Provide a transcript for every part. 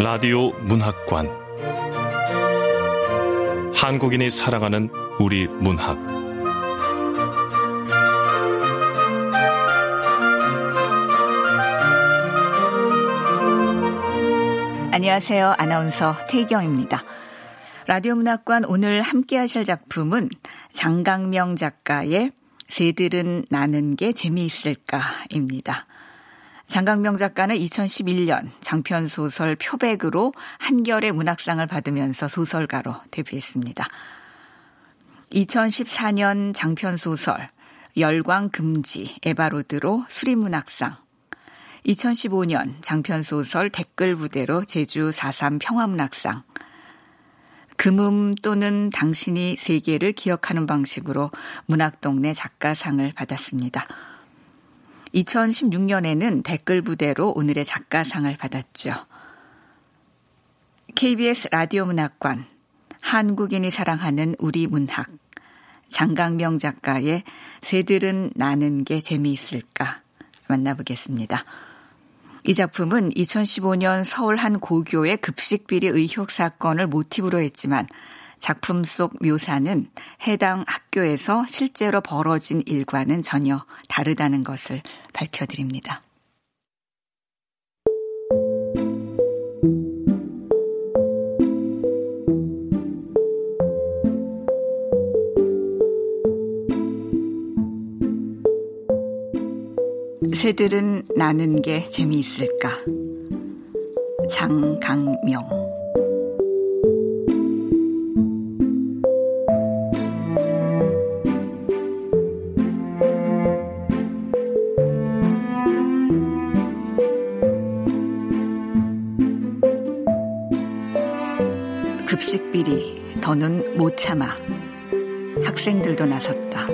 라디오 문학관, 한국인이 사랑하는 우리 문학. 안녕하세요. 아나운서 태희경입니다. 라디오 문학관 오늘 함께 하실 작품은 장강명 작가의 새들은 나는 게 재미있을까입니다. 장강명 작가는 2011년 장편소설 표백으로 한겨레 문학상을 받으면서 소설가로 데뷔했습니다. 2014년 장편소설 열광금지 에바로드로 수리문학상, 2015년 장편소설 댓글부대로 제주 4.3 평화문학상, 금음 또는 당신이 세계를 기억하는 방식으로 문학동네 작가상을 받았습니다. 2016년에는 댓글부대로 오늘의 작가상을 받았죠. KBS 라디오 문학관, 한국인이 사랑하는 우리 문학, 장강명 작가의 새들은 나는 게 재미있을까 만나보겠습니다. 이 작품은 2015년 서울 한 고교의 급식비리 의혹 사건을 모티브로 했지만 작품 속 묘사는 해당 학교에서 실제로 벌어진 일과는 전혀 다르다는 것을 밝혀드립니다. 새들은 나는 게 재미있을까? 장강명. 급식비리 더는 못 참아 학생들도 나섰다.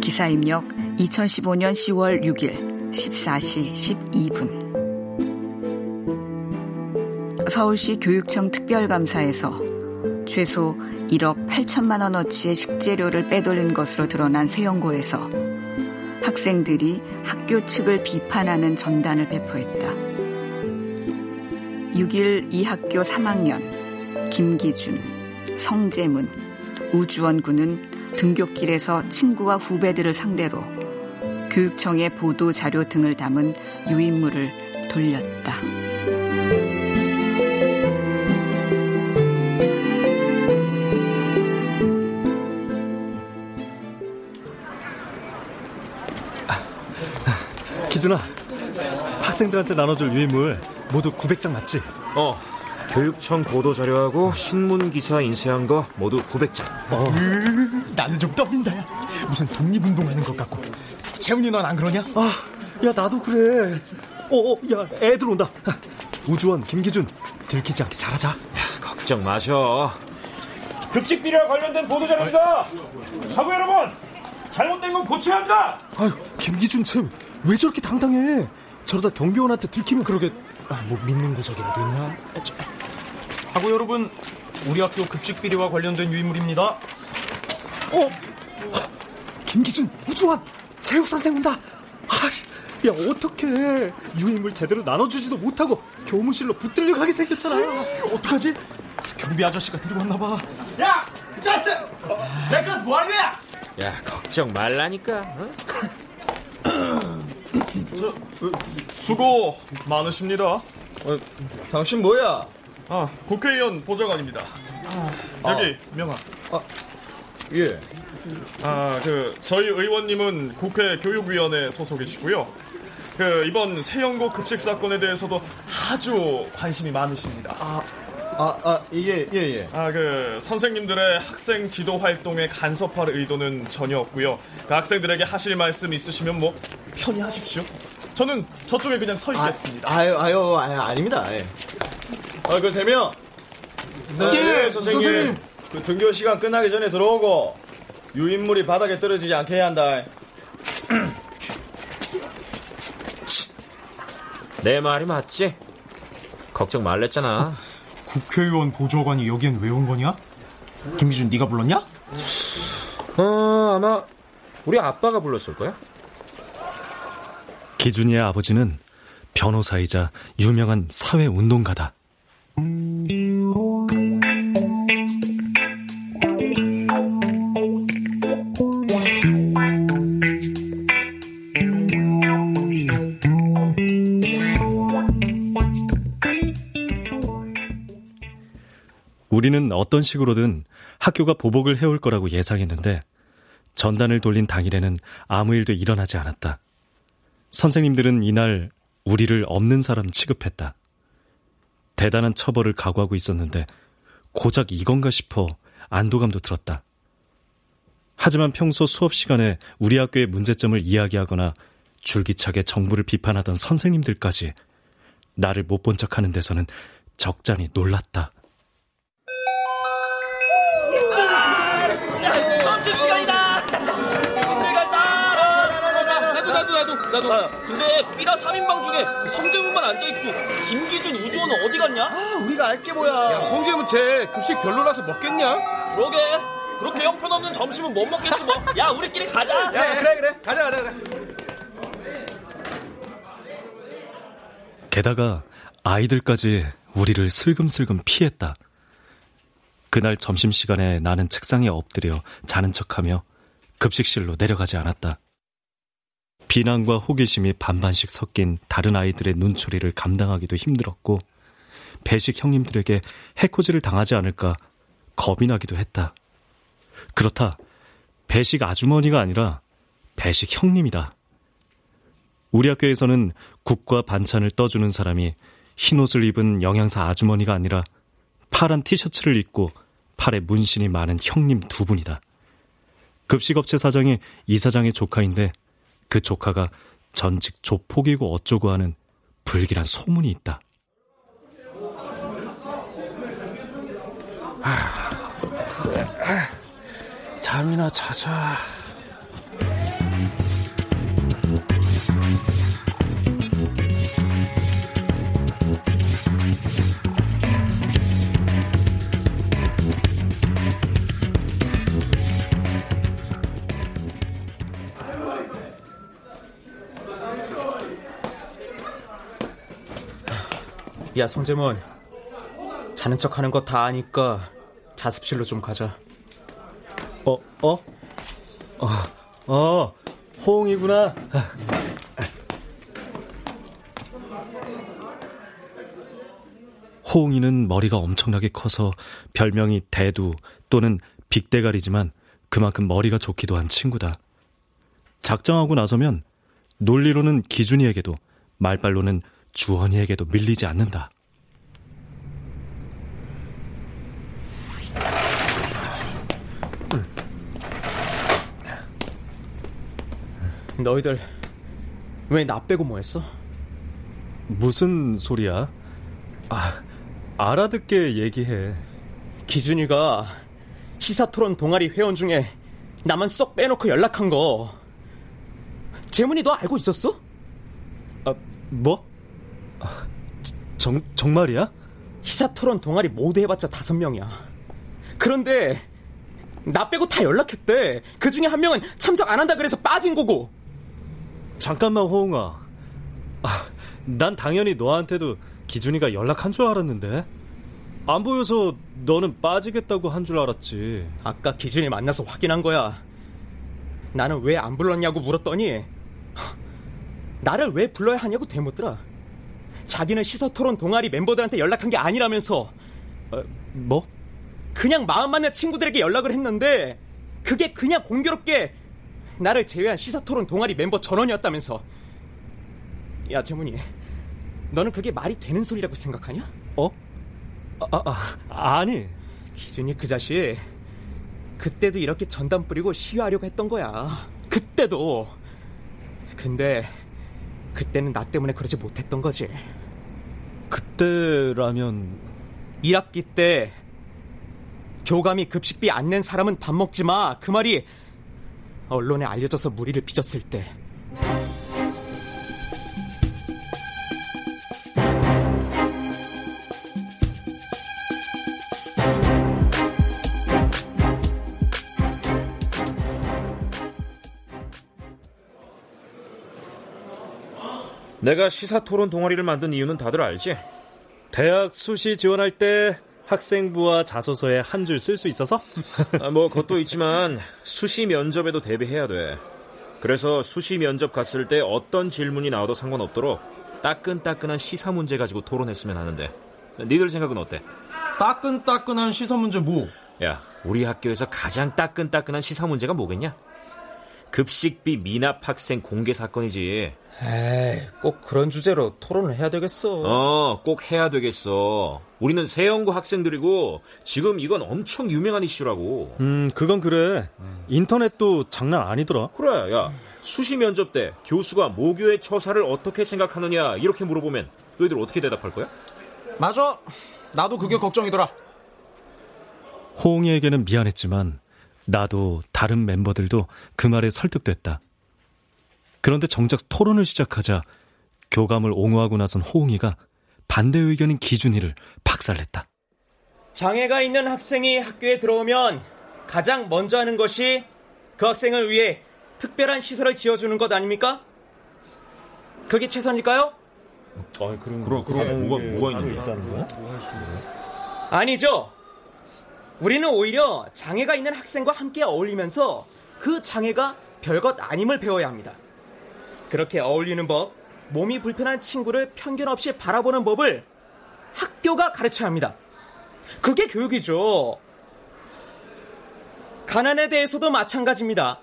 기사 입력 2015년 10월 6일 14시 12분. 서울시 교육청 특별감사에서 최소 1억 8천만 원어치의 식재료를 빼돌린 것으로 드러난 세연고에서 학생들이 학교 측을 비판하는 전단을 배포했다. 6일 이 학교 3학년 김기준, 성재문, 우주원 군은 등굣길에서 친구와 후배들을 상대로 교육청의 보도 자료 등을 담은 유인물을 돌렸다. 기준아, 학생들한테 나눠줄 유인물 모두 900장 맞지? 어, 교육청 보도자료하고 신문기사 인쇄한 거 모두 900장. 나는 좀 떨린다. 무슨 독립운동하는 것 같고. 재훈이 넌 안 그러냐? 아, 야 나도 그래. 야 애들 온다. 우주원, 김기준, 들키지 않게 잘하자. 야, 걱정 마셔. 급식비리와 관련된 보도자료입니다. 하고 여러분, 잘못된 건 고쳐야 합니다. 아유, 김기준 쌤 왜 저렇게 당당해? 저러다 경비원한테 들키면 그러게. 뭐 믿는 구석이라도 있나? 하고 여러분, 우리 학교 급식비리와 관련된 유인물입니다. 김기준, 우주환, 체육선생 온다. 야 어떡해. 유인물 제대로 나눠주지도 못하고 교무실로 붙들려 가게 생겼잖아. 어떡하지? 경비 아저씨가 데리고 왔나 봐. 야, 그 자식! 내 그래서 뭐 하는 거야? 야, 걱정 말라니까. 수고 많으십니다. 당신 뭐야? 아, 국회의원 보좌관입니다. 여기 명함. 예. 저희 의원님은 국회 교육위원회 소속이시고요. 이번 세연고 급식 사건에 대해서도 아주 관심이 많으십니다. 예. 선생님들의 학생 지도 활동에 간섭할 의도는 전혀 없고요. 학생들에게 하실 말씀 있으시면 편히 하십시오. 저는 저쪽에 그냥 서 있겠습니다. 아유, 아닙니다. 예. 아, 그 세명. 네, 네, 선생님. 그 등교 시간 끝나기 전에 들어오고 유인물이 바닥에 떨어지지 않게 해야 한다. 내 말이 맞지? 걱정 말랬잖아. 국회의원 보좌관이 여긴 왜 온 거냐? 김기준 네가 불렀냐? 아마 우리 아빠가 불렀을 거야. 기준이의 아버지는 변호사이자 유명한 사회운동가다. 우리는 어떤 식으로든 학교가 보복을 해올 거라고 예상했는데 전단을 돌린 당일에는 아무 일도 일어나지 않았다. 선생님들은 이날 우리를 없는 사람 취급했다. 대단한 처벌을 각오하고 있었는데 고작 이건가 싶어 안도감도 들었다. 하지만 평소 수업 시간에 우리 학교의 문제점을 이야기하거나 줄기차게 정부를 비판하던 선생님들까지 나를 못 본 척하는 데서는 적잖이 놀랐다. 나도. 근데 삐라 3인방 중에 그 성재문만 앉아있고 김기준 우주원은 어디 갔냐? 아, 우리가 알게 뭐야. 야, 성재문 쟤 급식 별로라서 먹겠냐? 그러게. 그렇게 형편없는 점심은 못 먹겠지 뭐. 야, 우리끼리 가자. 야, 그래. 가자. 게다가 아이들까지 우리를 슬금슬금 피했다. 그날 점심시간에 나는 책상에 엎드려 자는 척하며 급식실로 내려가지 않았다. 비난과 호기심이 반반씩 섞인 다른 아이들의 눈초리를 감당하기도 힘들었고 배식 형님들에게 해코지를 당하지 않을까 겁이 나기도 했다. 그렇다. 배식 아주머니가 아니라 배식 형님이다. 우리 학교에서는 국과 반찬을 떠주는 사람이 흰옷을 입은 영양사 아주머니가 아니라 파란 티셔츠를 입고 팔에 문신이 많은 형님 두 분이다. 급식업체 사장이 이사장의 조카인데 그 조카가 전직 조폭이고 어쩌고 하는 불길한 소문이 있다. 그래. 잠이나 자자. 야, 성재문, 자는 척하는 거 다 아니까 자습실로 좀 가자. 호응이구나. 호응이는 머리가 엄청나게 커서 별명이 대두 또는 빅대가리지만 그만큼 머리가 좋기도 한 친구다. 작정하고 나서면 논리로는 기준이에게도 말빨로는 주원이에게도 밀리지 않는다. 너희들 왜 나 빼고 뭐했어? 무슨 소리야? 알아듣게 얘기해. 기준이가 시사토론 동아리 회원 중에 나만 쏙 빼놓고 연락한 거 재문이 너 알고 있었어? 뭐? 정말이야? 시사토론 동아리 모두 해봤자 5명이야. 그런데 나 빼고 다 연락했대. 그 중에 한 명은 참석 안 한다 그래서 빠진 거고. 잠깐만, 호응아. 난 당연히 너한테도 기준이가 연락한 줄 알았는데 안 보여서 너는 빠지겠다고 한 줄 알았지. 아까 기준이 만나서 확인한 거야. 나는 왜 안 불렀냐고 물었더니 나를 왜 불러야 하냐고 되묻더라. 자기는 시사토론 동아리 멤버들한테 연락한 게 아니라면서. 뭐? 그냥 마음 맞는 친구들에게 연락을 했는데 그게 그냥 공교롭게 나를 제외한 시사토론 동아리 멤버 전원이었다면서. 야, 재문이, 너는 그게 말이 되는 소리라고 생각하냐? 아니, 기준이 그 자식 그때도 이렇게 전단 뿌리고 시위하려고 했던 거야. 그때도. 근데 그때는 나 때문에 그러지 못했던 거지. 그때라면 1학기 때 교감이 급식비 안 낸 사람은 밥 먹지 마, 그 말이 언론에 알려져서 물의를 빚었을 때. 내가 시사토론 동아리를 만든 이유는 다들 알지? 대학 수시 지원할 때 학생부와 자소서에 한 줄 쓸 수 있어서? 뭐 그것도 있지만 수시 면접에도 대비해야 돼. 그래서 수시 면접 갔을 때 어떤 질문이 나와도 상관없도록 따끈따끈한 시사 문제 가지고 토론했으면 하는데, 니들 생각은 어때? 따끈따끈한 시사 문제 뭐? 야, 우리 학교에서 가장 따끈따끈한 시사 문제가 뭐겠냐? 급식비 미납 학생 공개 사건이지. 에이, 꼭 그런 주제로 토론을 해야 되겠어. 꼭 해야 되겠어. 우리는 세연고 학생들이고 지금 이건 엄청 유명한 이슈라고. 그건 그래. 인터넷도 장난 아니더라. 그래, 야, 수시 면접 때 교수가 모교의 처사를 어떻게 생각하느냐 이렇게 물어보면 너희들 어떻게 대답할 거야? 맞아, 나도 그게 걱정이더라. 호응이에게는 미안했지만 나도 다른 멤버들도 그 말에 설득됐다. 그런데 정작 토론을 시작하자 교감을 옹호하고 나선 호응이가 반대 의견인 기준이를 박살냈다. 장애가 있는 학생이 학교에 들어오면 가장 먼저 하는 것이 그 학생을 위해 특별한 시설을 지어주는 것 아닙니까? 그게 최선일까요? 아니, 그럼 뭐가 있다는 거야? 아니죠. 우리는 오히려 장애가 있는 학생과 함께 어울리면서 그 장애가 별것 아님을 배워야 합니다. 그렇게 어울리는 법, 몸이 불편한 친구를 편견 없이 바라보는 법을 학교가 가르쳐야 합니다. 그게 교육이죠. 가난에 대해서도 마찬가지입니다.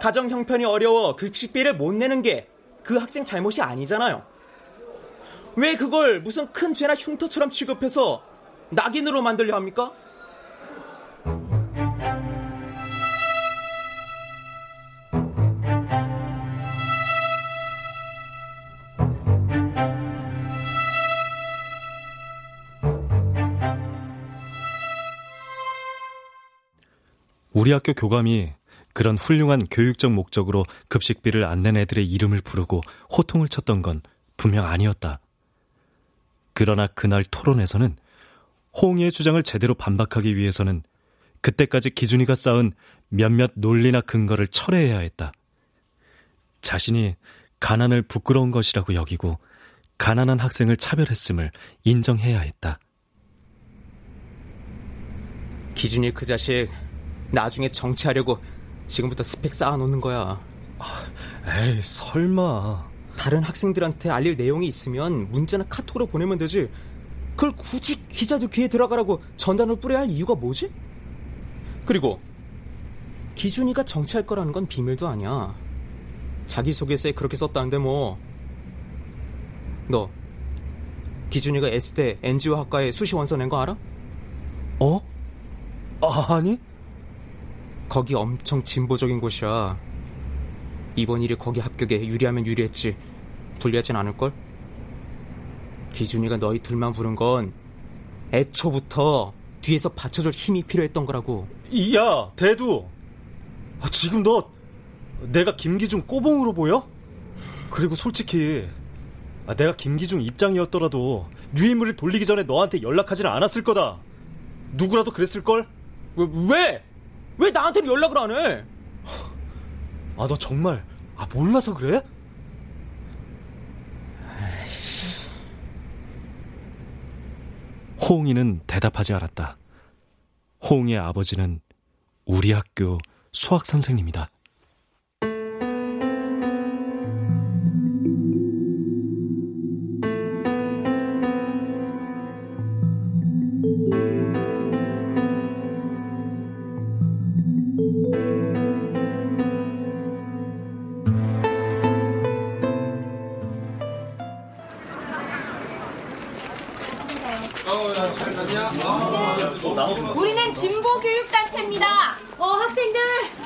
가정 형편이 어려워 급식비를 못 내는 게 그 학생 잘못이 아니잖아요. 왜 그걸 무슨 큰 죄나 흉터처럼 취급해서 낙인으로 만들려 합니까? 우리 학교 교감이 그런 훌륭한 교육적 목적으로 급식비를 안 낸 애들의 이름을 부르고 호통을 쳤던 건 분명 아니었다. 그러나 그날 토론에서는 호응이의 주장을 제대로 반박하기 위해서는 그때까지 기준이가 쌓은 몇몇 논리나 근거를 철회해야 했다. 자신이 가난을 부끄러운 것이라고 여기고 가난한 학생을 차별했음을 인정해야 했다. 기준이 그 자식 나중에 정치하려고 지금부터 스펙 쌓아놓는 거야. 에이, 설마. 다른 학생들한테 알릴 내용이 있으면 문제나 카톡으로 보내면 되지, 그걸 굳이 기자들 귀에 들어가라고 전단을 뿌려야 할 이유가 뭐지? 그리고 기준이가 정치할 거라는 건 비밀도 아니야. 자기소개서에 그렇게 썼다는데 뭐. 너 기준이가 S대 NGO학과에 수시 원서 낸 거 알아? 아니? 거기 엄청 진보적인 곳이야. 이번 일이 거기 합격에 유리하면 유리했지 불리하진 않을걸? 기준이가 너희 둘만 부른 건 애초부터 뒤에서 받쳐줄 힘이 필요했던 거라고. 야, 대두, 지금 너 내가 김기중 꼬봉으로 보여? 그리고 솔직히 내가 김기중 입장이었더라도 유인물을 돌리기 전에 너한테 연락하진 않았을 거다. 누구라도 그랬을걸? 왜 나한테는 연락을 안 해? 너 정말 몰라서 그래? 호응이는 대답하지 않았다. 호응이의 아버지는 우리 학교 수학 선생님이다. 우리는 진보교육단체입니다. 학생들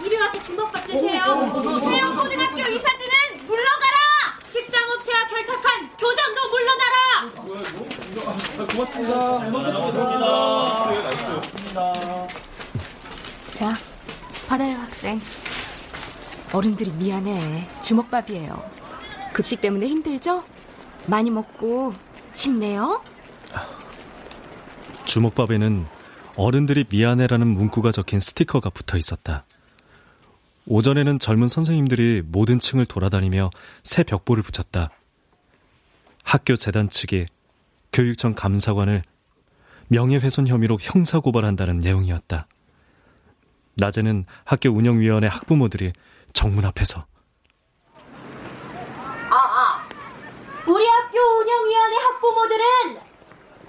이리 와서 주먹 받으세요. 세연고등학교 이사진은 물러가라. 식당 고맙습니다. 고맙습니다. 자, 받아요 학생. 어른들이 미안해. 주먹밥이에요. 급식 때문에 힘들죠? 많이 먹고 힘내요. 주먹밥에는 어른들이 미안해라는 문구가 적힌 스티커가 붙어 있었다. 오전에는 젊은 선생님들이 모든 층을 돌아다니며 새 벽보를 붙였다. 학교 재단 측이 교육청 감사관을 명예훼손 혐의로 형사고발한다는 내용이었다. 낮에는 학교 운영위원회 학부모들이 정문 앞에서 우리 학교 운영위원회 학부모들은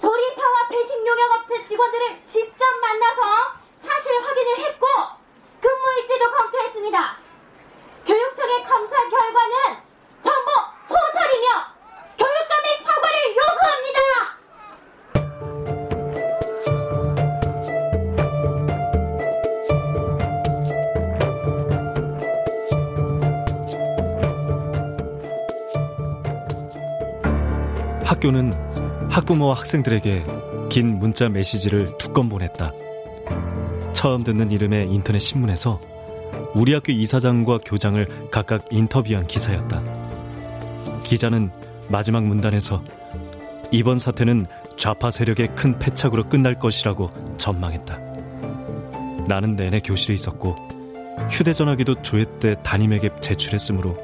조리사와 배식용역업체 직원들을 직접 만나서 사실 확인을 했고 근무일지도 검토했습니다. 교육청의 감사 결과는 전부 소설이며 교육감의 사과를 요구합니다. 학교는 학부모와 학생들에게 긴 문자 메시지를 두 건 보냈다. 처음 듣는 이름의 인터넷 신문에서 우리 학교 이사장과 교장을 각각 인터뷰한 기사였다. 기자는 마지막 문단에서 이번 사태는 좌파 세력의 큰 패착으로 끝날 것이라고 전망했다. 나는 내내 교실에 있었고 휴대전화기도 조회 때 담임에게 제출했으므로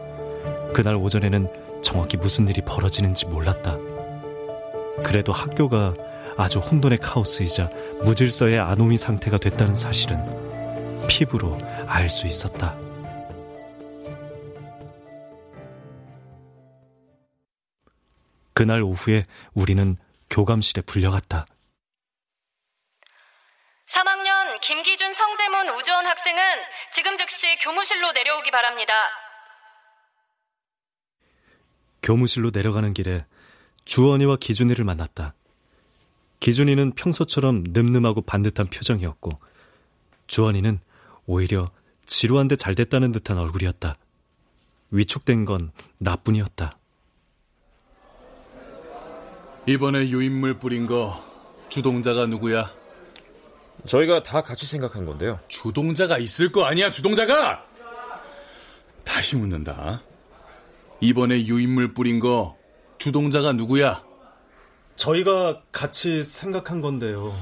그날 오전에는 정확히 무슨 일이 벌어지는지 몰랐다. 그래도 학교가 아주 혼돈의 카오스이자 무질서의 아노미 상태가 됐다는 사실은 피부로 알 수 있었다. 그날 오후에 우리는 교감실에 불려갔다. 3학년 김기준, 성재문, 우주원 학생은 지금 즉시 교무실로 내려오기 바랍니다. 교무실로 내려가는 길에 주원이와 기준이를 만났다. 기준이는 평소처럼 늠름하고 반듯한 표정이었고 주원이는 오히려 지루한데 잘됐다는 듯한 얼굴이었다. 위축된 건 나뿐이었다. 이번에 유인물 뿌린 거 주동자가 누구야? 저희가 다 같이 생각한 건데요. 주동자가 있을 거 아니야, 주동자가! 다시 묻는다. 이번에 유인물 뿌린 거 주동자가 누구야? 저희가 같이 생각한 건데요.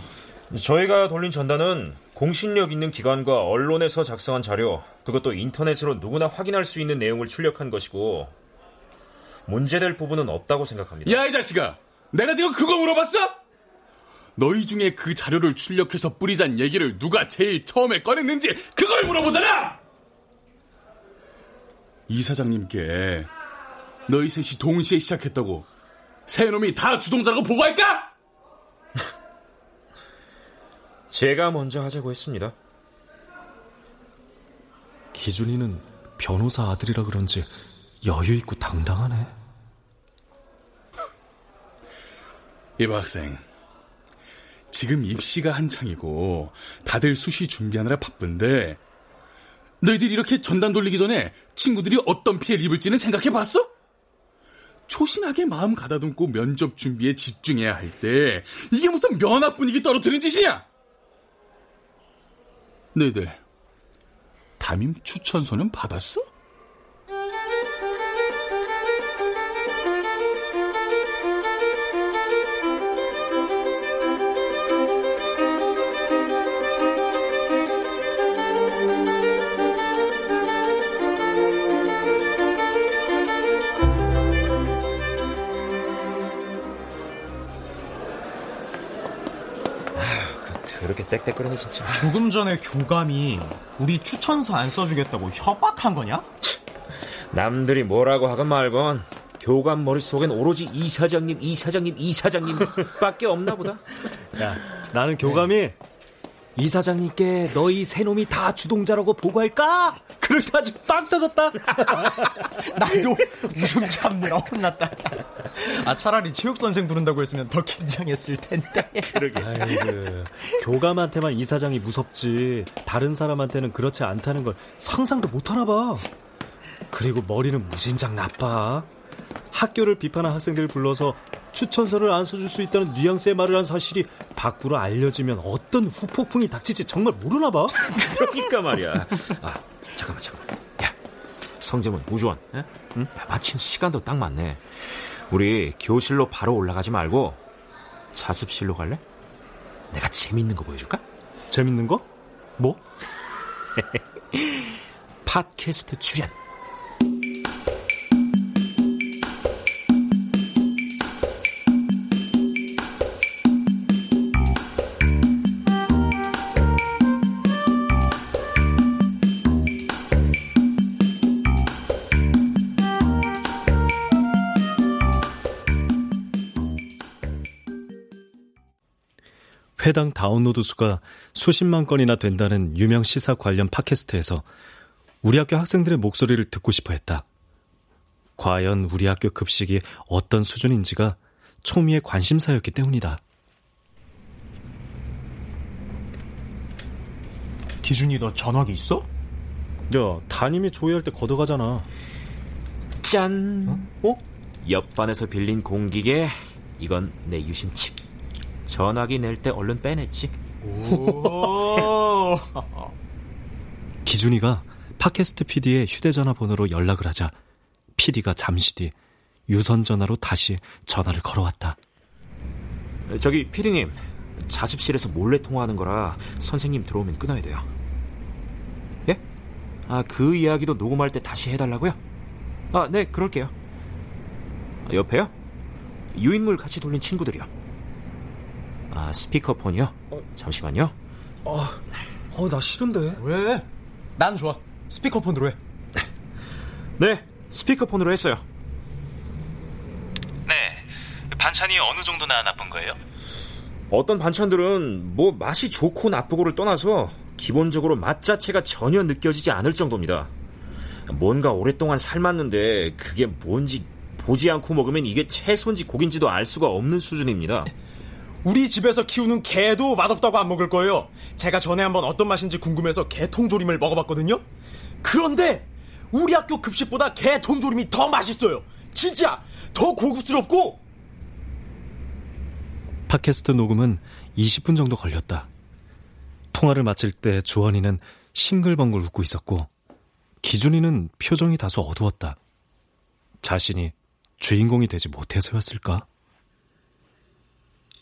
저희가 돌린 전단은 공신력 있는 기관과 언론에서 작성한 자료, 그것도 인터넷으로 누구나 확인할 수 있는 내용을 출력한 것이고 문제될 부분은 없다고 생각합니다. 야, 이 자식아! 내가 지금 그거 물어봤어? 너희 중에 그 자료를 출력해서 뿌리자는 얘기를 누가 제일 처음에 꺼냈는지 그걸 물어보잖아! 이사장님께 너희 셋이 동시에 시작했다고 세 놈이 다 주동자라고 보고할까? 제가 먼저 하자고 했습니다. 기준이는 변호사 아들이라 그런지 여유있고 당당하네. 이봐 학생, 지금 입시가 한창이고 다들 수시 준비하느라 바쁜데 너희들 이렇게 전단 돌리기 전에 친구들이 어떤 피해를 입을지는 생각해봤어? 초신하게 마음 가다듬고 면접 준비에 집중해야 할 때 이게 무슨 면학 분위기 떨어뜨리는 짓이냐? 너희들 담임 추천서는 받았어? 그렇게 땡땡거리네 진짜. 조금 전에 교감이 우리 추천서 안 써주겠다고 협박한 거냐? 남들이 뭐라고 하건 말건 교감 머릿속엔 오로지 이사장님 밖에 없나 보다. 야, 나는 교감이 이사장님께 너희 세 놈이 다 주동자라고 보고할까? 그럴 때 아주 빵 터졌다. 나도 무슨 참느라 혼났다. 아, 차라리 체육선생 부른다고 했으면 더 긴장했을 텐데. 그러게. 아이고, 교감한테만 이사장이 무섭지 다른 사람한테는 그렇지 않다는 걸 상상도 못하나 봐. 그리고 머리는 무진장 나빠. 학교를 비판한 학생들 불러서 추천서를 안 써줄 수 있다는 뉘앙스의 말을 한 사실이 밖으로 알려지면 어떤 후폭풍이 닥칠지 정말 모르나 봐. 그러니까 말이야. 아, 잠깐만. 야, 성재문, 우주원. 네? 응? 야, 마침 시간도 딱 맞네. 우리 교실로 바로 올라가지 말고 자습실로 갈래? 내가 재밌는 거 보여줄까? 재밌는 거? 뭐? 팟캐스트 출연. 회당 다운로드 수가 수십만 건이나 된다는 유명 시사 관련 팟캐스트에서 우리 학교 학생들의 목소리를 듣고 싶어 했다. 과연 우리 학교 급식이 어떤 수준인지가 초미의 관심사였기 때문이다. 기준이, 너 전화기 있어? 야, 담임이 조회할 때 걷어가잖아. 짠! 어? 옆반에서 빌린 공기계, 이건 내 유심칩. 전화기 낼 때 얼른 빼냈지. 오. 기준이가 팟캐스트 PD의 휴대전화 번호로 연락을 하자 PD가 잠시 뒤 유선전화로 다시 전화를 걸어왔다. 저기 PD님, 자습실에서 몰래 통화하는 거라 선생님 들어오면 끊어야 돼요. 예? 아, 그 이야기도 녹음할 때 다시 해달라고요? 아, 네, 그럴게요. 옆에요? 유인물 같이 돌린 친구들이요. 아, 스피커폰이요? 잠시만요. 나 싫은데. 왜? 난 좋아. 스피커폰으로 해. 네, 스피커폰으로 했어요. 네, 반찬이 어느 정도나 나쁜 거예요? 어떤 반찬들은 뭐 맛이 좋고 나쁘고를 떠나서 기본적으로 맛 자체가 전혀 느껴지지 않을 정도입니다. 뭔가 오랫동안 삶았는데 그게 뭔지 보지 않고 먹으면 이게 채소인지 고기인지도 알 수가 없는 수준입니다. 우리 집에서 키우는 개도 맛없다고 안 먹을 거예요. 제가 전에 한번 어떤 맛인지 궁금해서 개통조림을 먹어봤거든요. 그런데 우리 학교 급식보다 개통조림이 더 맛있어요. 진짜 더 고급스럽고. 팟캐스트 녹음은 20분 정도 걸렸다. 통화를 마칠 때 주원이는 싱글벙글 웃고 있었고 기준이는 표정이 다소 어두웠다. 자신이 주인공이 되지 못해서였을까?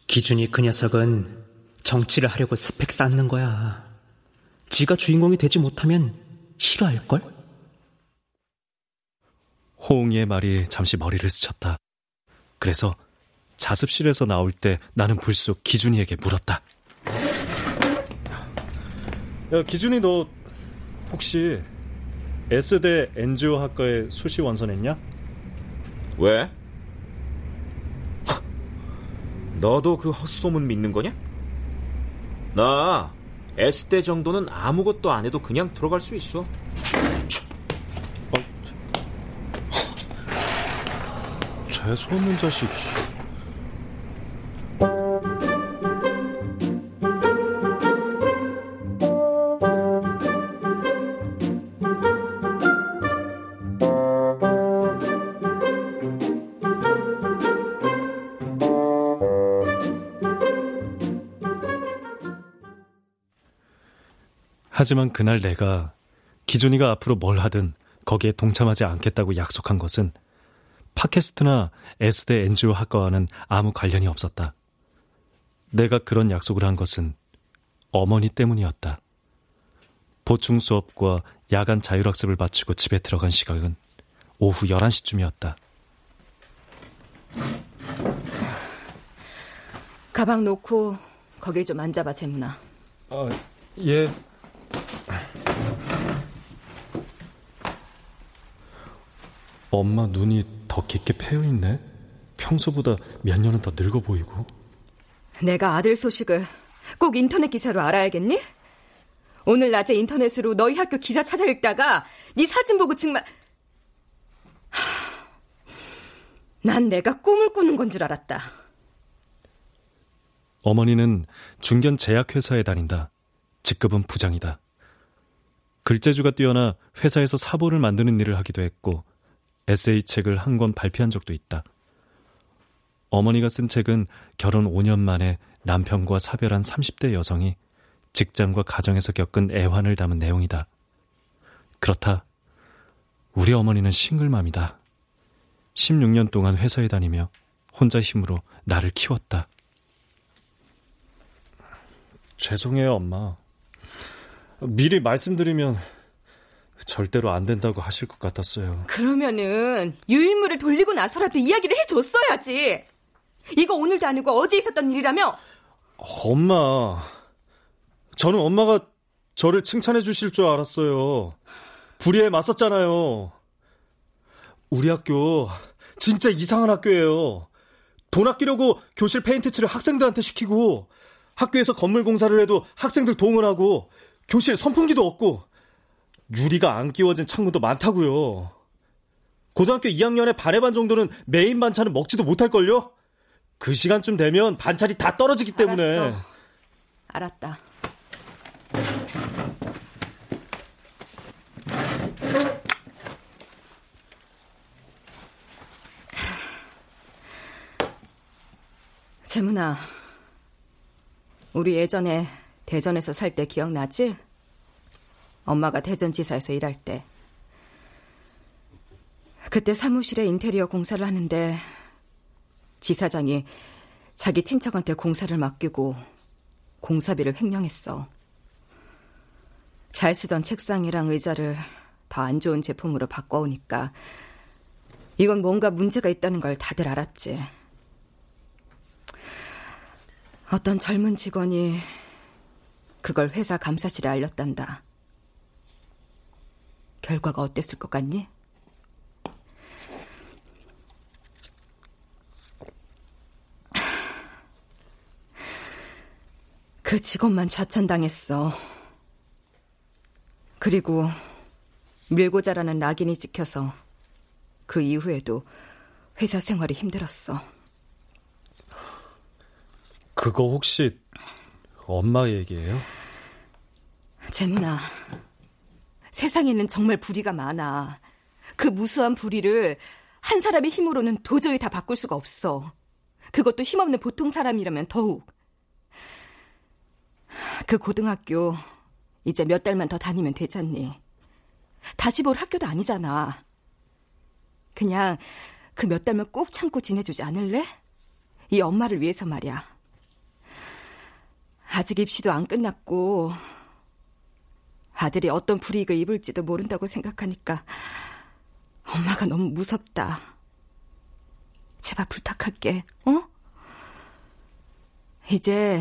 기준이 그 녀석은 정치를 하려고 스펙 쌓는 거야. 지가 주인공이 되지 못하면 싫어할걸? 호응이의 말이 잠시 머리를 스쳤다. 그래서 자습실에서 나올 때 나는 불쑥 기준이에게 물었다. 야, 기준이, 너 혹시 S대 NGO 학과에 수시 완선했냐? 왜? 너도 그 헛소문 믿는 거냐? 나 S대 정도는 아무것도 안 해도 그냥 들어갈 수 있어. 재수없는 자식. 하지만 그날 내가 기준이가 앞으로 뭘 하든 거기에 동참하지 않겠다고 약속한 것은 팟캐스트나 S대 NGO 학과와는 아무 관련이 없었다. 내가 그런 약속을 한 것은 어머니 때문이었다. 보충 수업과 야간 자율학습을 마치고 집에 들어간 시각은 오후 11시쯤이었다. 가방 놓고 거기에 좀 앉아봐, 재문아. 아, 예. 엄마 눈이 더 깊게 패여있네. 평소보다 몇 년은 더 늙어 보이고. 내가 아들 소식을 꼭 인터넷 기사로 알아야겠니? 오늘 낮에 인터넷으로 너희 학교 기사 찾아 읽다가 네 사진 보고 정말... 난 내가 꿈을 꾸는 건 줄 알았다. 어머니는 중견 제약회사에 다닌다. 직급은 부장이다. 글재주가 뛰어나 회사에서 사보를 만드는 일을 하기도 했고 에세이책을 한 권 발표한 적도 있다. 어머니가 쓴 책은 결혼 5년 만에 남편과 사별한 30대 여성이 직장과 가정에서 겪은 애환을 담은 내용이다. 그렇다. 우리 어머니는 싱글맘이다. 16년 동안 회사에 다니며 혼자 힘으로 나를 키웠다. 죄송해요, 엄마. 미리 말씀드리면 절대로 안 된다고 하실 것 같았어요. 그러면은 유인물을 돌리고 나서라도 이야기를 해줬어야지. 이거 오늘도 아니고 어제 있었던 일이라며. 엄마, 저는 엄마가 저를 칭찬해 주실 줄 알았어요. 불의에 맞섰잖아요. 우리 학교 진짜 이상한 학교예요. 돈 아끼려고 교실 페인트칠을 학생들한테 시키고, 학교에서 건물 공사를 해도 학생들 동원하고, 교실 선풍기도 없고, 유리가 안 끼워진 창문도 많다고요. 고등학교 2학년에 반의 반 정도는 메인 반찬은 먹지도 못할걸요? 그 시간쯤 되면 반찬이 다 떨어지기 때문에. 알았어. 알았다. 재문아, 우리 예전에 대전에서 살 때 기억나지? 엄마가 대전지사에서 일할 때. 그때 사무실에 인테리어 공사를 하는데 지사장이 자기 친척한테 공사를 맡기고 공사비를 횡령했어. 잘 쓰던 책상이랑 의자를 더 안 좋은 제품으로 바꿔오니까 이건 뭔가 문제가 있다는 걸 다들 알았지. 어떤 젊은 직원이 그걸 회사 감사실에 알렸단다. 결과가 어땠을 것 같니? 그 직원만 좌천당했어. 그리고 밀고 자라는 낙인이 찍혀서 그 이후에도 회사 생활이 힘들었어. 그거 혹시 엄마 얘기예요? 재문아, 세상에는 정말 불의가 많아. 그 무수한 불의를 한 사람의 힘으로는 도저히 다 바꿀 수가 없어. 그것도 힘없는 보통 사람이라면 더욱. 그 고등학교 이제 몇 달만 더 다니면 되잖니. 다시 볼 학교도 아니잖아. 그냥 그 몇 달만 꼭 참고 지내주지 않을래? 이 엄마를 위해서 말이야. 아직 입시도 안 끝났고 아들이 어떤 불이익을 입을지도 모른다고 생각하니까 엄마가 너무 무섭다. 제발 부탁할게, 어? 이제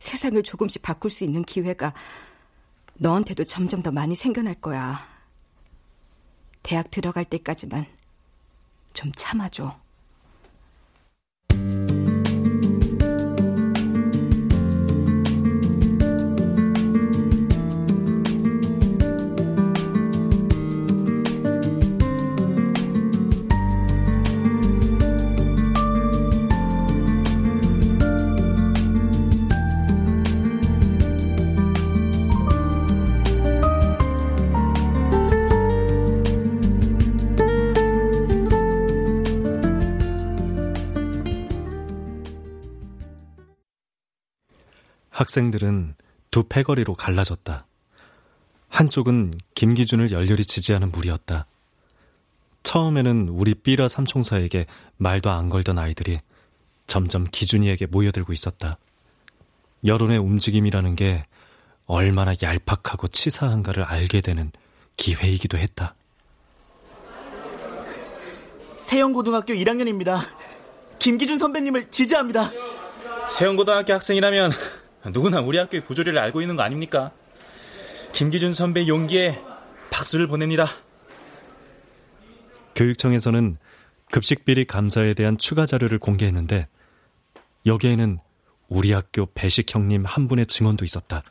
세상을 조금씩 바꿀 수 있는 기회가 너한테도 점점 더 많이 생겨날 거야. 대학 들어갈 때까지만 좀 참아줘. 학생들은 두 패거리로 갈라졌다. 한쪽은 김기준을 열렬히 지지하는 무리였다. 처음에는 우리 삐라 삼총사에게 말도 안 걸던 아이들이 점점 기준이에게 모여들고 있었다. 여론의 움직임이라는 게 얼마나 얄팍하고 치사한가를 알게 되는 기회이기도 했다. 세연고등학교 1학년입니다. 김기준 선배님을 지지합니다. 세연고등학교 학생이라면 누구나 우리 학교의 부조리를 알고 있는 거 아닙니까? 김기준 선배 용기에 박수를 보냅니다. 교육청에서는 급식비리 감사에 대한 추가 자료를 공개했는데 여기에는 우리 학교 배식 형님 한 분의 증언도 있었다.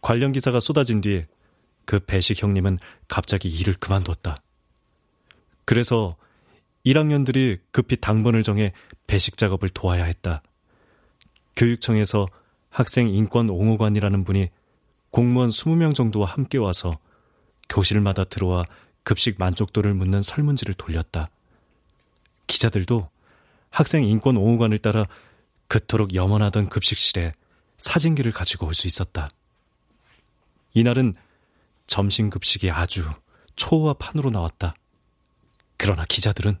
관련 기사가 쏟아진 뒤 그 배식 형님은 갑자기 일을 그만뒀다. 그래서 1학년들이 급히 당번을 정해 배식 작업을 도와야 했다. 교육청에서 학생인권옹호관이라는 분이 공무원 20명 정도와 함께 와서 교실마다 들어와 급식 만족도를 묻는 설문지를 돌렸다. 기자들도 학생 인권 옹호관을 따라 그토록 염원하던 급식실에 사진기를 가지고 올 수 있었다. 이날은 점심 급식이 아주 초와 판으로 나왔다. 그러나 기자들은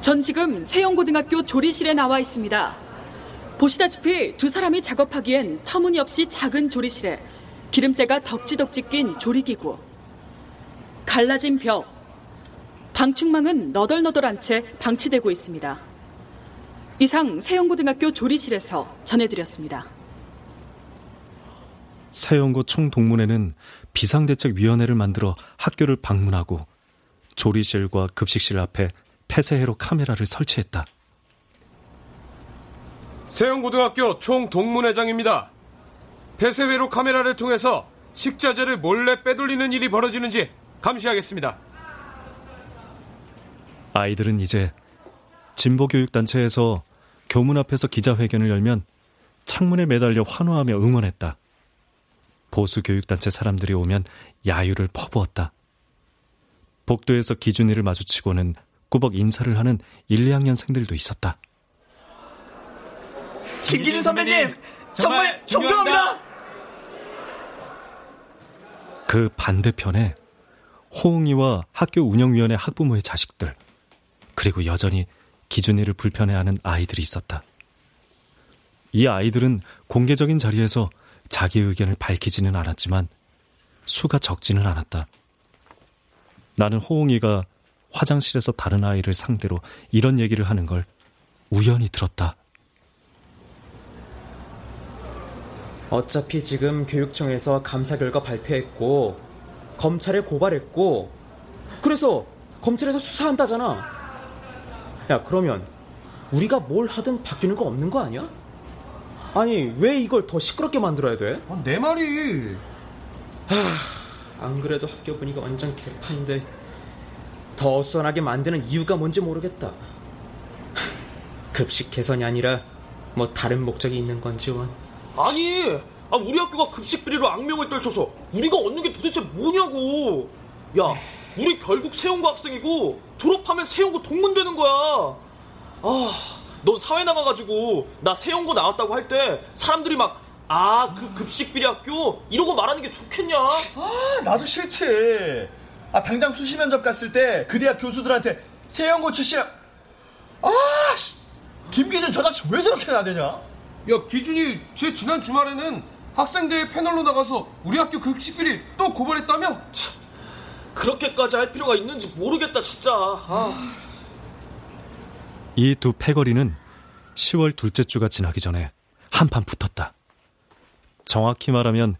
전 지금 세연고등학교 조리실에 나와 있습니다. 보시다시피 두 사람이 작업하기엔 터무니없이 작은 조리실에 기름때가 덕지덕지 낀 조리기구, 갈라진 벽, 방충망은 너덜너덜한 채 방치되고 있습니다. 이상 세연고등학교 조리실에서 전해드렸습니다. 세연고 총동문회는 비상대책위원회를 만들어 학교를 방문하고 조리실과 급식실 앞에 폐쇄회로 카메라를 설치했다. 세연고등학교 총동문회장입니다. 폐쇄회로 카메라를 통해서 식자재를 몰래 빼돌리는 일이 벌어지는지 감시하겠습니다. 아이들은 이제 진보교육단체에서 교문 앞에서 기자회견을 열면 창문에 매달려 환호하며 응원했다. 보수교육단체 사람들이 오면 야유를 퍼부었다. 복도에서 기준이를 마주치고는 꾸벅 인사를 하는 1, 2학년생들도 있었다. 김기준 선배님 정말 존경합니다. 그 반대편에 호응이와 학교 운영위원회 학부모의 자식들, 그리고 여전히 기준이를 불편해하는 아이들이 있었다. 이 아이들은 공개적인 자리에서 자기 의견을 밝히지는 않았지만 수가 적지는 않았다. 나는 호응이가 화장실에서 다른 아이를 상대로 이런 얘기를 하는 걸 우연히 들었다. 어차피 지금 교육청에서 감사 결과 발표했고 검찰에 고발했고 그래서 검찰에서 수사한다잖아. 야, 그러면 우리가 뭘 하든 바뀌는 거 없는 거 아니야? 아니 왜 이걸 더 시끄럽게 만들어야 돼? 아, 내 말이. 안 그래도 학교 분위기가 완전 개판인데 더 수선하게 만드는 이유가 뭔지 모르겠다. 급식 개선이 아니라 뭐 다른 목적이 있는 건지 원. 아니 우리 학교가 급식 비리로 악명을 떨쳐서 우리가 얻는 게 도대체 뭐냐고. 야, 우리 결국 세연고 학생이고 졸업하면 세연고 동문되는 거야. 넌 사회 나가가지고 나 세연고 나왔다고 할 때 사람들이 막 그 급식 비리 학교 이러고 말하는 게 좋겠냐. 나도 싫지. 당장 수시 면접 갔을 때 그 대학 교수들한테 세연고 출신이야. 김기준 저 자식 왜 저렇게 나대냐. 야, 기준이 쟤 지난 주말에는 학생대회 패널로 나가서 우리 학교 급식 비리 또 고발했다며. 그렇게까지 할 필요가 있는지 모르겠다 진짜. 이 두 패거리는 10월 둘째 주가 지나기 전에 한판 붙었다. 정확히 말하면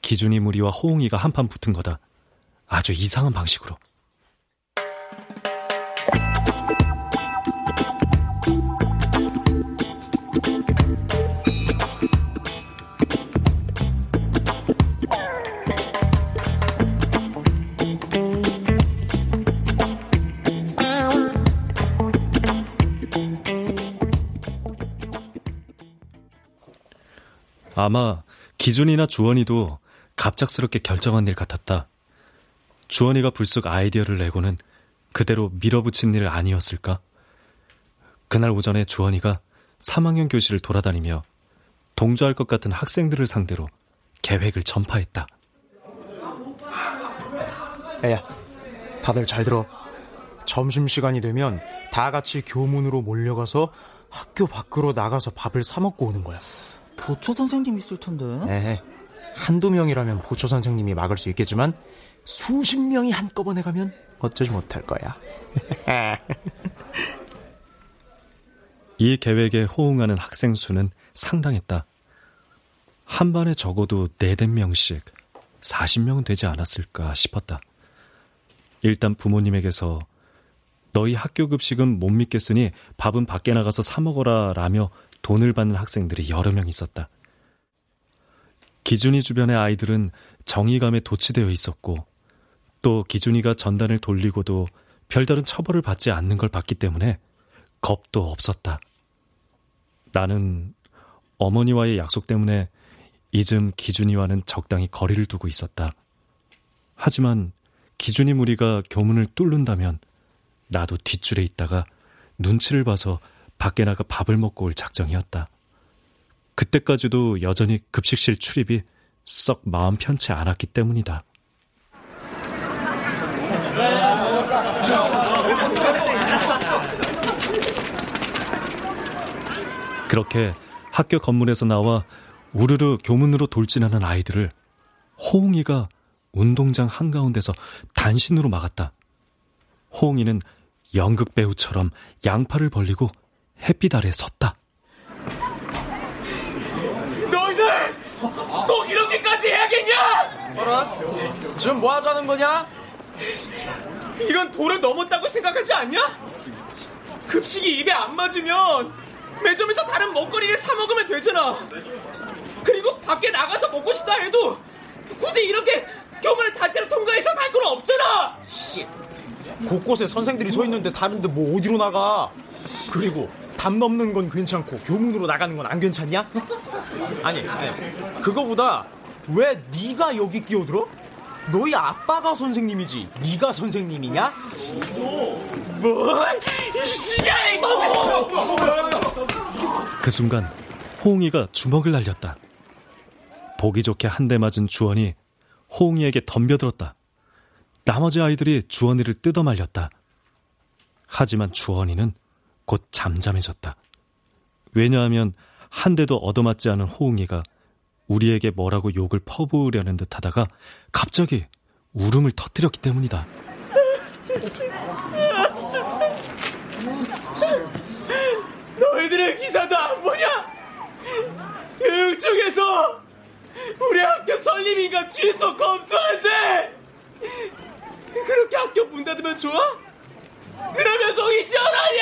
기준이 무리와 호응이가 한판 붙은 거다. 아주 이상한 방식으로. 아마 기준이나 주원이도 갑작스럽게 결정한 일 같았다. 주원이가 불쑥 아이디어를 내고는 그대로 밀어붙인 일 아니었을까? 그날 오전에 주원이가 3학년 교실을 돌아다니며 동조할 것 같은 학생들을 상대로 계획을 전파했다. 야야, 다들 잘 들어. 점심시간이 되면 다 같이 교문으로 몰려가서 학교 밖으로 나가서 밥을 사 먹고 오는 거야. 보초 선생님 있을 텐데. 한두 명이라면 보초 선생님이 막을 수 있겠지만 수십 명이 한꺼번에 가면 어쩌지 못할 거야. 이 계획에 호응하는 학생 수는 상당했다. 한 반에 적어도 4~5명씩 40명은 되지 않았을까 싶었다. 일단 부모님에게서 너희 학교 급식은 못 믿겠으니 밥은 밖에 나가서 사 먹어라 라며 돈을 받는 학생들이 여러 명 있었다. 기준이 주변의 아이들은 정의감에 도취되어 있었고 또 기준이가 전단을 돌리고도 별다른 처벌을 받지 않는 걸 봤기 때문에 겁도 없었다. 나는 어머니와의 약속 때문에 이즘 기준이와는 적당히 거리를 두고 있었다. 하지만 기준이 무리가 교문을 뚫는다면 나도 뒷줄에 있다가 눈치를 봐서 밖에 나가 밥을 먹고 올 작정이었다. 그때까지도 여전히 급식실 출입이 썩 마음 편치 않았기 때문이다. 그렇게 학교 건물에서 나와 우르르 교문으로 돌진하는 아이들을 호웅이가 운동장 한가운데서 단신으로 막았다. 호웅이는 연극배우처럼 양팔을 벌리고 햇빛 아래 섰다. 너희들! 꼭 이렇게까지 해야겠냐? 어라? 지금 뭐 하자는 거냐? 이건 도를 넘었다고 생각하지 않냐? 급식이 입에 안 맞으면 매점에서 다른 먹거리를 사 먹으면 되잖아. 그리고 밖에 나가서 먹고 싶다 해도 굳이 이렇게 교문을 단체로 통과해서 갈 건 없잖아. 곳곳에 선생들이 서 있는데 다른데 뭐 어디로 나가? 그리고 담 넘는 건 괜찮고 교문으로 나가는 건 안 괜찮냐? 아니 그거보다 왜 네가 여기 끼어들어? 너희 아빠가 선생님이지 네가 선생님이냐? 뭐? 그 순간 호웅이가 주먹을 날렸다. 보기 좋게 한 대 맞은 주원이 호웅이에게 덤벼들었다. 나머지 아이들이 주원이를 뜯어말렸다. 하지만 주원이는 곧 잠잠해졌다. 왜냐하면 한 대도 얻어맞지 않은 호웅이가 우리에게 뭐라고 욕을 퍼부으려는 듯 하다가 갑자기 울음을 터뜨렸기 때문이다. 너희들의 기사도 안 보냐? 교육 쪽에서 우리 학교 설립인가 취소 검토한대. 그렇게 학교 문 닫으면 좋아? 그러면 속이 시원하냐?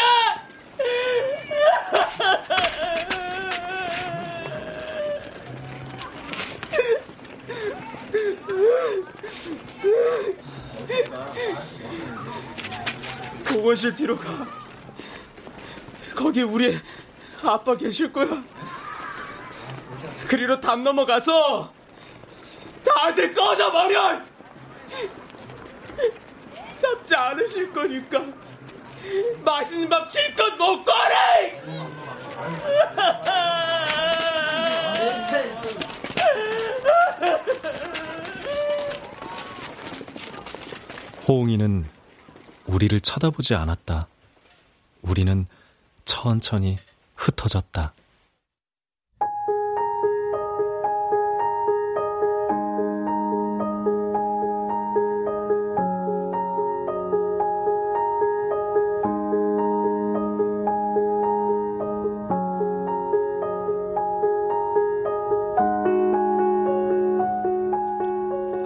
보건실 뒤로 가. 거기 우리 아빠 계실 거야. 그리로 담 넘어가서 다들 꺼져버려. 잡지 않으실 거니까 맛있는 밥 실컷 먹거라. 호웅이는 우리를 쳐다보지 않았다. 우리는 천천히 흩어졌다.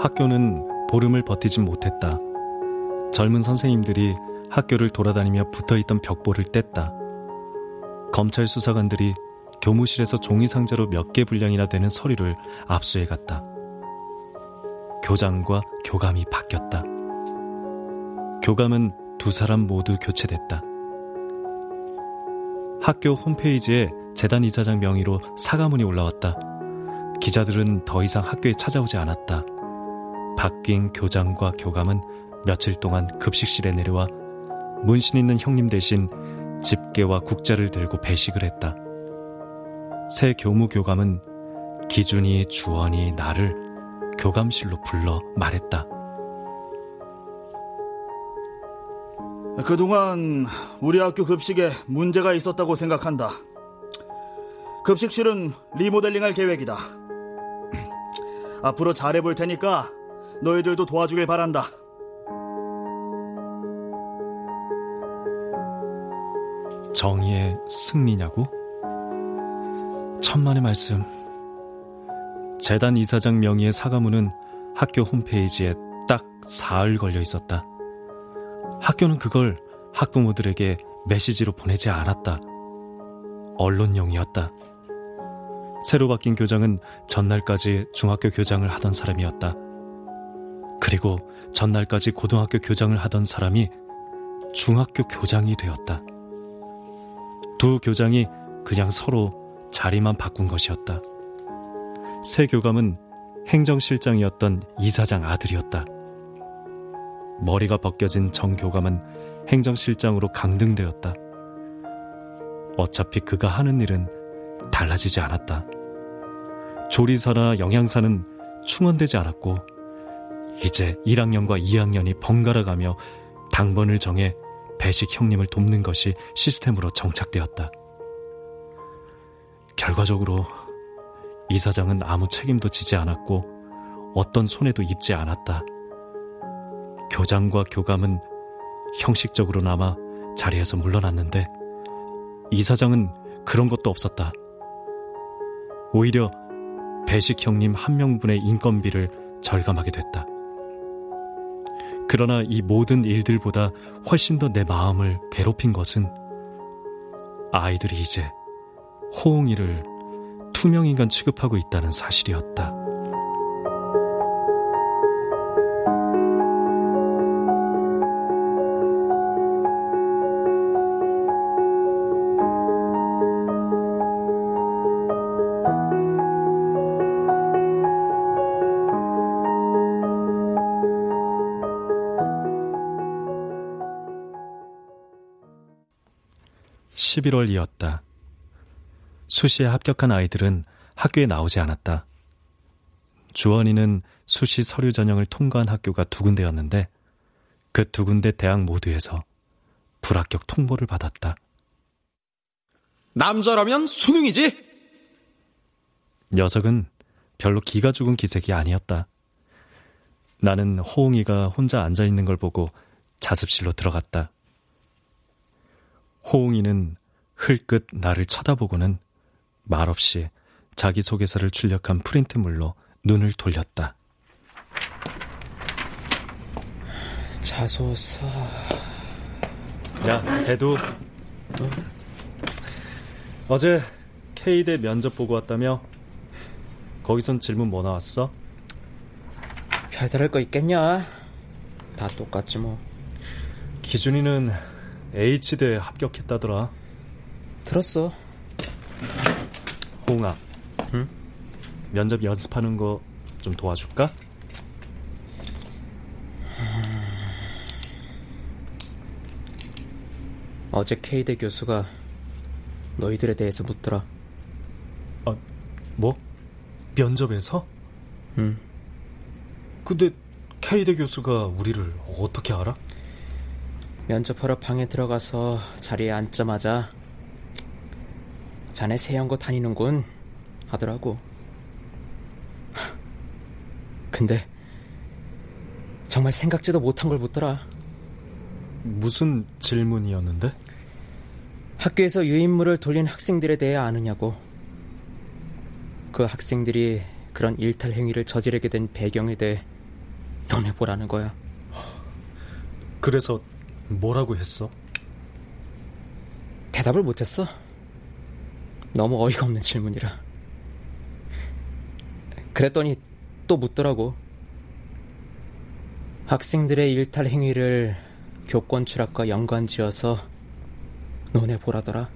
학교는 보름을 버티진 못했다. 젊은 선생님들이 학교를 돌아다니며 붙어있던 벽보를 뗐다. 검찰 수사관들이 교무실에서 종이상자로 몇 개 분량이나 되는 서류를 압수해갔다. 교장과 교감이 바뀌었다. 교감은 두 사람 모두 교체됐다. 학교 홈페이지에 재단 이사장 명의로 사과문이 올라왔다. 기자들은 더 이상 학교에 찾아오지 않았다. 바뀐 교장과 교감은 며칠 동안 급식실에 내려와 문신 있는 형님 대신 집게와 국자를 들고 배식을 했다. 새 교무교감은 기준이, 주원이, 나를 교감실로 불러 말했다. 그동안 우리 학교 급식에 문제가 있었다고 생각한다. 급식실은 리모델링할 계획이다. 앞으로 잘해볼 테니까 너희들도 도와주길 바란다. 정의의 승리냐고? 천만의 말씀. 재단 이사장 명의의 사과문은 학교 홈페이지에 딱 사흘 걸려 있었다. 학교는 그걸 학부모들에게 메시지로 보내지 않았다. 언론용이었다. 새로 바뀐 교장은 전날까지 중학교 교장을 하던 사람이었다. 그리고 전날까지 고등학교 교장을 하던 사람이 중학교 교장이 되었다. 두 교장이 그냥 서로 자리만 바꾼 것이었다. 새 교감은 행정실장이었던 이사장 아들이었다. 머리가 벗겨진 정 교감은 행정실장으로 강등되었다. 어차피 그가 하는 일은 달라지지 않았다. 조리사나 영양사는 충원되지 않았고 이제 1학년과 2학년이 번갈아가며 당번을 정해 배식 형님을 돕는 것이 시스템으로 정착되었다. 결과적으로 이사장은 아무 책임도 지지 않았고 어떤 손해도 입지 않았다. 교장과 교감은 형식적으로나마 자리에서 물러났는데 이사장은 그런 것도 없었다. 오히려 배식 형님 한 명분의 인건비를 절감하게 됐다. 그러나 이 모든 일들보다 훨씬 더 내 마음을 괴롭힌 것은 아이들이 이제 호응이를 투명인간 취급하고 있다는 사실이었다. (11월 2일이었다) 수시에 합격한 아이들은 학교에 나오지 않았다. 주원이는 수시 서류 전형을 통과한 학교가 두 군데였는데 그 두 군데 대학 모두에서 불합격 통보를 받았다. 남자라면 수능이지! 녀석은 별로 기가 죽은 기색이 아니었다. 나는 호응이가 혼자 앉아있는 걸 보고 자습실로 들어갔다. 호응이는 흘끗 나를 쳐다보고는 말없이 자기소개서를 출력한 프린트물로 눈을 돌렸다. 자소서... 야, 대두. 어제 K대 면접 보고 왔다며? 거기선 질문 뭐 나왔어? 별다를 거 있겠냐? 다 똑같지 뭐. 기준이는 H대에 합격했다더라. 들었어. 홍아, 응? 면접 연습하는 거 좀 도와줄까? 어제 K대 교수가 너희들에 대해서 묻더라. 아, 뭐? 면접에서? 응. 근데 K대 교수가 우리를 어떻게 알아? 면접하러 방에 들어가서 자리에 앉자마자 자네 세연고 다니는군 하더라고. 근데 정말 생각지도 못한 걸 묻더라. 무슨 질문이었는데? 학교에서 유인물을 돌린 학생들에 대해 아느냐고. 그 학생들이 그런 일탈 행위를 저지르게 된 배경에 대해 너네 보라는 거야. 그래서 뭐라고 했어? 대답을 못했어. 너무 어이가 없는 질문이라. 그랬더니 또 묻더라고. 학생들의 일탈 행위를 교권 추락과 연관지어서 논해 보라더라.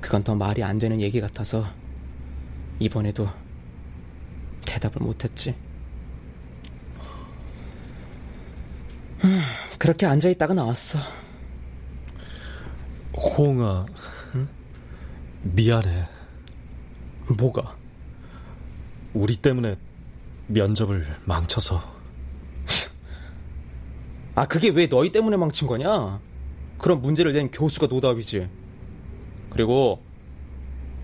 그건 더 말이 안 되는 얘기 같아서 이번에도 대답을 못했지. 그렇게 앉아있다가 나왔어. 호응아, 응? 미안해. 뭐가? 우리 때문에 면접을 망쳐서. 아, 그게 왜 너희 때문에 망친 거냐? 그런 문제를 낸 교수가 노답이지. 그리고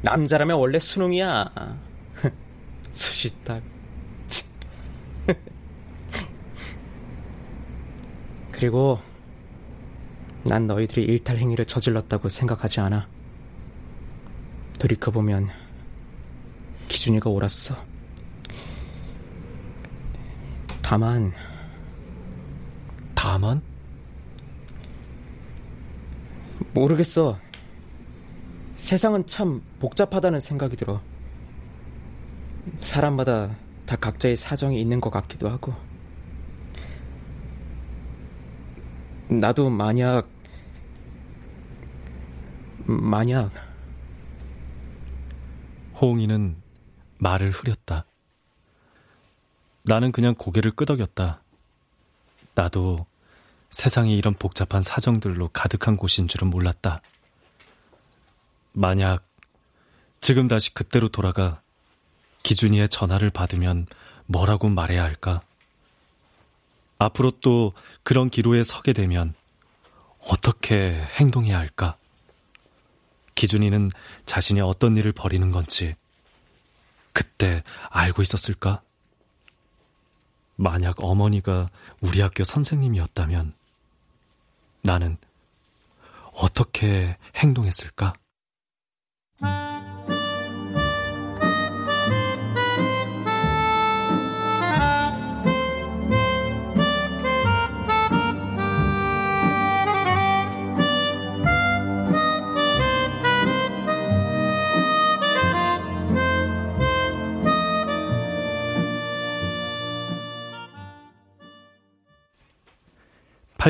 남자라면 원래 수능이야. 수시딱. 그리고 난 너희들이 일탈 행위를 저질렀다고 생각하지 않아. 돌이켜보면 기준이가 옳았어. 다만? 모르겠어. 세상은 참 복잡하다는 생각이 들어. 사람마다 다 각자의 사정이 있는 것 같기도 하고. 나도 만약 호응이는 말을 흐렸다. 나는 그냥 고개를 끄덕였다. 나도 세상이 이런 복잡한 사정들로 가득한 곳인 줄은 몰랐다. 만약 지금 다시 그때로 돌아가 기준이의 전화를 받으면 뭐라고 말해야 할까? 앞으로 또 그런 기로에 서게 되면 어떻게 행동해야 할까? 기준이는 자신이 어떤 일을 벌이는 건지 그때 알고 있었을까? 만약 어머니가 우리 학교 선생님이었다면 나는 어떻게 행동했을까? 한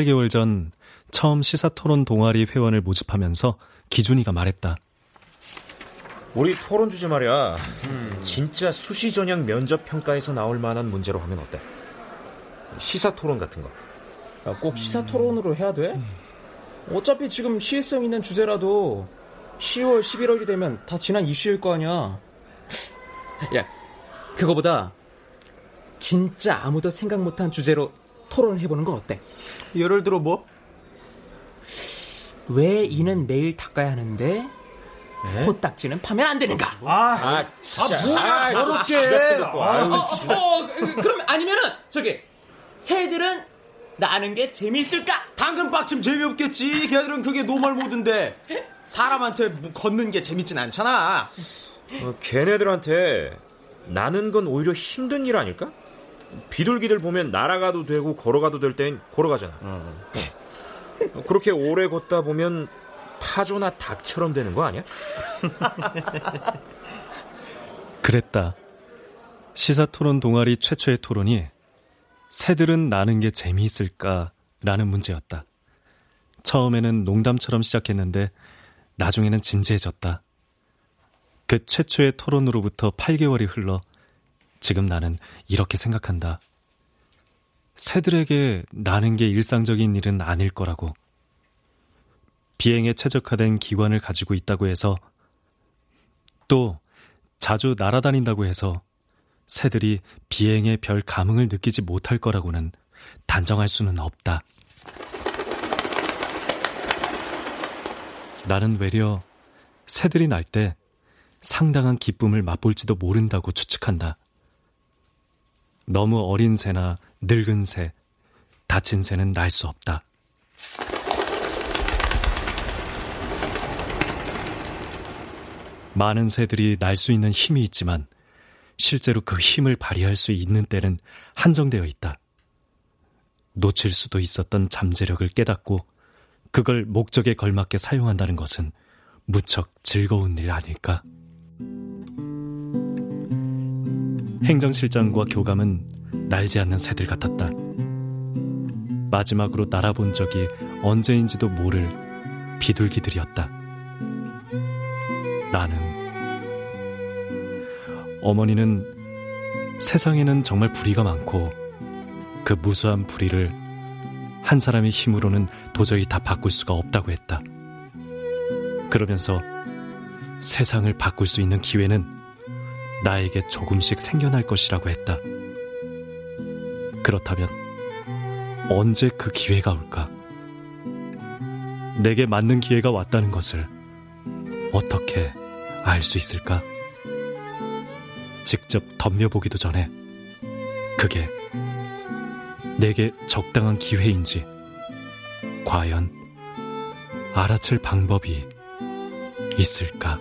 8개월 전 처음 시사토론 동아리 회원을 모집하면서 기준이가 말했다. 우리 토론 주제 말이야. 진짜 수시 전형 면접 평가에서 나올 만한 문제로 하면 어때? 시사토론 같은 거. 야, 꼭 시사토론으로 해야 돼? 어차피 지금 시의성 있는 주제라도 10월, 11월이 되면 다 지난 이슈일 거 아니야. 야, 그거보다 진짜 아무도 생각 못한 주제로 토론을 해보는 건 어때? 예를 들어 뭐? 왜 이는 매일 닦아야 하는데 에? 코딱지는 파면 안 되는가? 진짜. 뭐야 더럽게. 그럼 아니면은 저기 새들은 나는 게 재미있을까? 당근박침 재미없겠지. 걔들은 그게 노멀 모드인데 사람한테 걷는 게 재밌진 않잖아. 걔네들한테 나는 건 오히려 힘든 일 아닐까? 비둘기들 보면 날아가도 되고 걸어가도 될 땐 걸어가잖아. 그렇게 오래 걷다 보면 타조나 닭처럼 되는 거 아니야? 그랬다. 시사토론 동아리 최초의 토론이 새들은 나는 게 재미있을까라는 문제였다. 처음에는 농담처럼 시작했는데 나중에는 진지해졌다. 그 최초의 토론으로부터 8개월이 흘러 지금 나는 이렇게 생각한다. 새들에게 나는 게 일상적인 일은 아닐 거라고. 비행에 최적화된 기관을 가지고 있다고 해서 또 자주 날아다닌다고 해서 새들이 비행에 별 감흥을 느끼지 못할 거라고는 단정할 수는 없다. 나는 외려 새들이 날 때 상당한 기쁨을 맛볼지도 모른다고 추측한다. 너무 어린 새나 늙은 새, 다친 새는 날 수 없다. 많은 새들이 날 수 있는 힘이 있지만 실제로 그 힘을 발휘할 수 있는 때는 한정되어 있다. 놓칠 수도 있었던 잠재력을 깨닫고 그걸 목적에 걸맞게 사용한다는 것은 무척 즐거운 일 아닐까? 행정실장과 교감은 날지 않는 새들 같았다. 마지막으로 날아본 적이 언제인지도 모를 비둘기들이었다. 나는. 어머니는 세상에는 정말 불의가 많고 그 무수한 불의를 한 사람의 힘으로는 도저히 다 바꿀 수가 없다고 했다. 그러면서 세상을 바꿀 수 있는 기회는 나에게 조금씩 생겨날 것이라고 했다. 그렇다면 언제 그 기회가 올까? 내게 맞는 기회가 왔다는 것을 어떻게 알 수 있을까? 직접 덤벼보기도 전에 그게 내게 적당한 기회인지 과연 알아챌 방법이 있을까?